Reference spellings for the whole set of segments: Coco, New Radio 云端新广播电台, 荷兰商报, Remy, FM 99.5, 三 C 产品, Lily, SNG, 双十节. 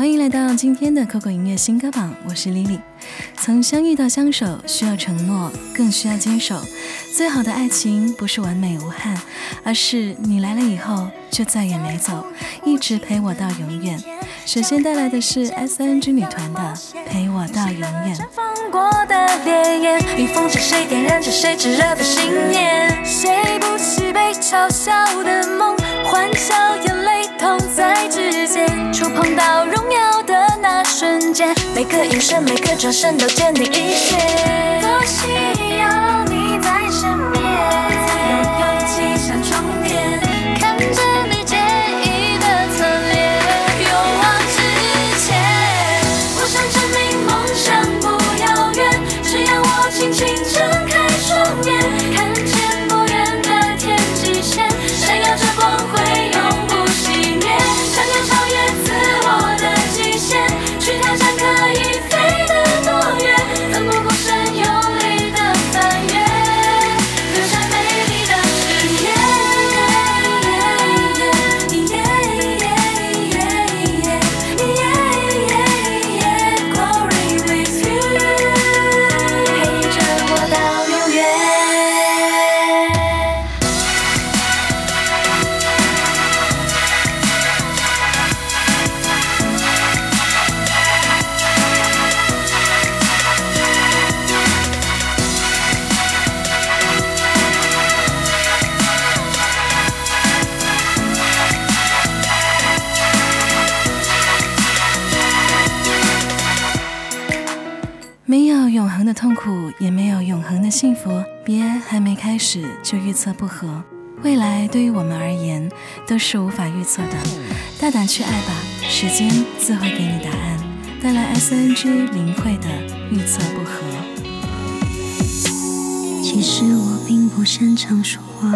欢迎来到今天的 Coco 音乐新歌榜，我是 Lily。 从相遇到相守，需要承诺，更需要坚守。最好的爱情不是完美无憾，而是你来了以后就再也没走，一直陪我到永远。首先带来的是 SNG 女团的陪我到永远。绽放过的烈焰，你风着谁，点燃着谁炙热的信念，谁不是被嘲笑的梦，欢笑眼泪同在之间，触碰到荣耀的那瞬间，每个隐身每个转身都坚定一些，多需要你在身边，才有勇气像充电，看着你坚毅的侧脸，勇往直前。我想证明梦想不遥远，只要我轻轻睁开双眼，看见不远的天际线，闪耀着光辉永不熄灭，想要超越自我的极限，去挑战可以飞得多远，奋不顾身有力的翻越，留下美丽的誓言。Glory with you， 陪着我到永远。没有永恒的痛苦，也没有永恒的幸福，别还没开始就预测不合，未来对于我们而言都是无法预测的。大胆去爱吧，时间自会给你答案。带来 SNG 林慧的预测不合。其实我并不擅长说谎，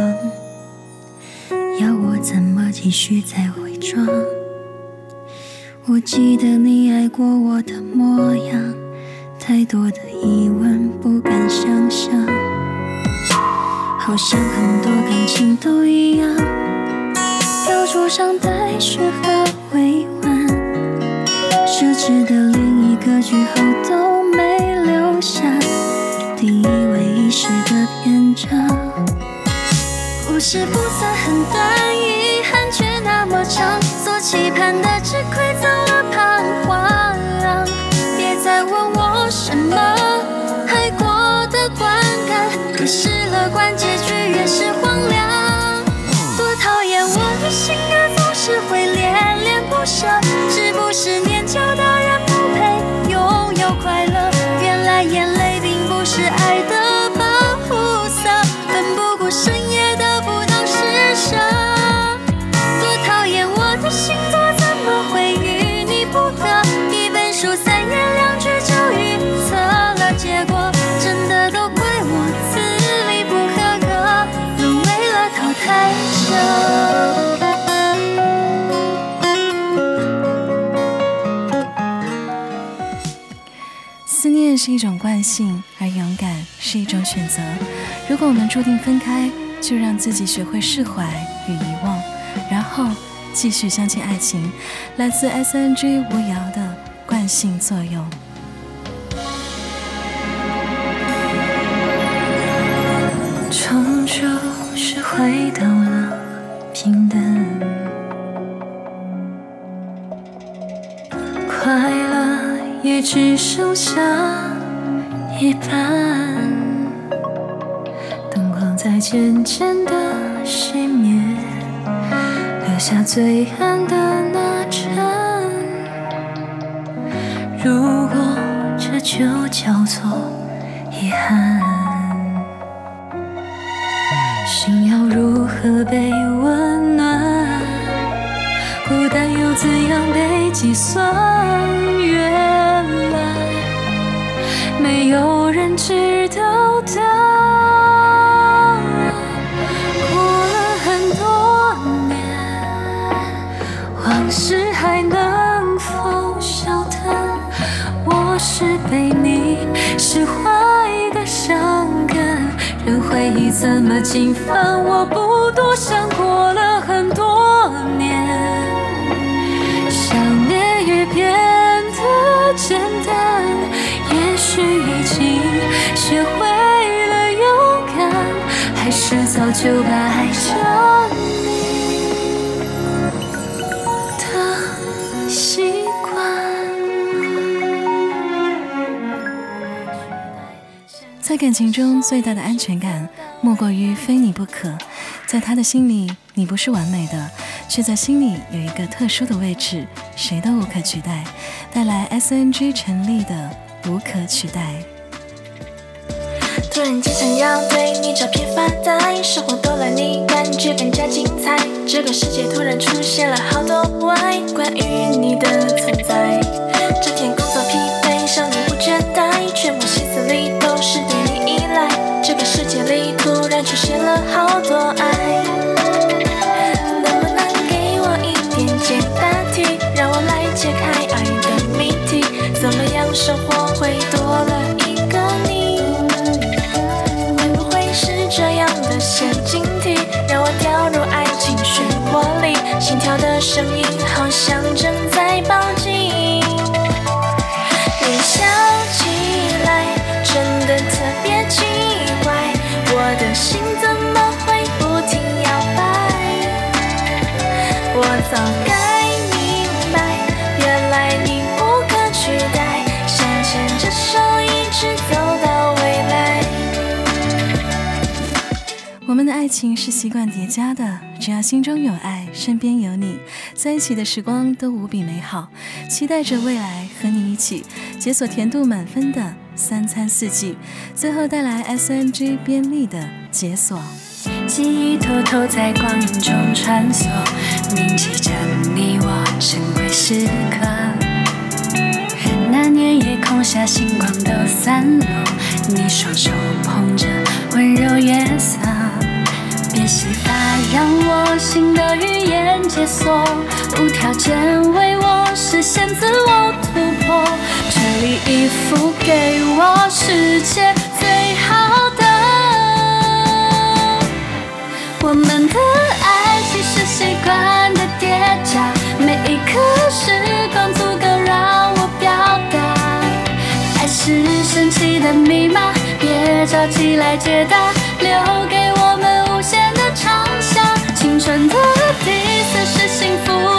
要我怎么继续再伪装？我记得你爱过我的模样，太多的疑问不敢想象，好像很多感情都一样，标注上待续和委婉，失职的另一个句号都没留下，定义为一时的篇章。故事不算很短，遗憾却那么长，所期盼的只馈赠了彷徨。别再问我什么爱过的观感，可是乐观结局越是荒凉。多讨厌我的性格总是会恋恋不舍，是不是年久的人不配拥有快乐？原来眼泪并不是爱的保护色，奋不顾身也得不到施舍。多讨厌我的星座怎么会与你不合？一本书三言两句就预测了结果，真的都怪我资历不合格，沦为了淘汰者。思念是一种惯性，而勇敢是一种选择。如果我们注定分开，就让自己学会释怀与遗忘，然后继续相信爱情。来自 SNG 吴瑶的惯性作用。终究是回到了平淡，快乐也只剩下一半，灯光在渐渐的熄灭，留下最暗的那盏。如果这就叫做遗憾，心要如何被温暖？孤单又怎样被计算？原来没有人知道的。过了很多年，往事还能否消淡？我是被你释怀的伤感，任回忆怎么侵犯，我不多想。过了很多年，想念越变。早就把爱证明的习惯。在感情中最大的安全感莫过于非你不可，在他的心里你不是完美的，却在心里有一个特殊的位置，谁都无可取代。带来 SNG 成立的无可取代。突然间想要对你找遍发呆，生活多了你感觉更加精彩，这个世界突然出现了好多why关于你的存在。整天工作疲惫，想你不倦怠，全部心思里都是对你依赖，这个世界里突然出现了好多爱。能不能给我一点简单题，让我来解开爱的谜题，怎么样生活会多了一个你？陷阱题让我掉入爱情漩涡里，心跳的声音好像正在报警。你笑起来真的特别奇怪，我的心怎么会不停摇摆？我早该明白，原来你无可取代，想牵着手一直走到未来。我们的爱情是习惯叠加的，只要心中有爱，身边有你，在一起的时光都无比美好。期待着未来和你一起解锁甜度满分的三餐四季。最后带来 SNG 编历的解锁。记忆偷偷在光影中穿梭，铭记着你我珍贵时刻。那年夜空下星光都散落，你双手捧着温柔月色。别洗发，让我新的语言解锁，无条件为我实现自我突破。这里一副给我世界最好的。我们的爱情是习惯的叠加，每一刻时光足够让我表达。爱是神奇的密码，别着急来解答，留给我们无限的畅想。青春的第4是幸福。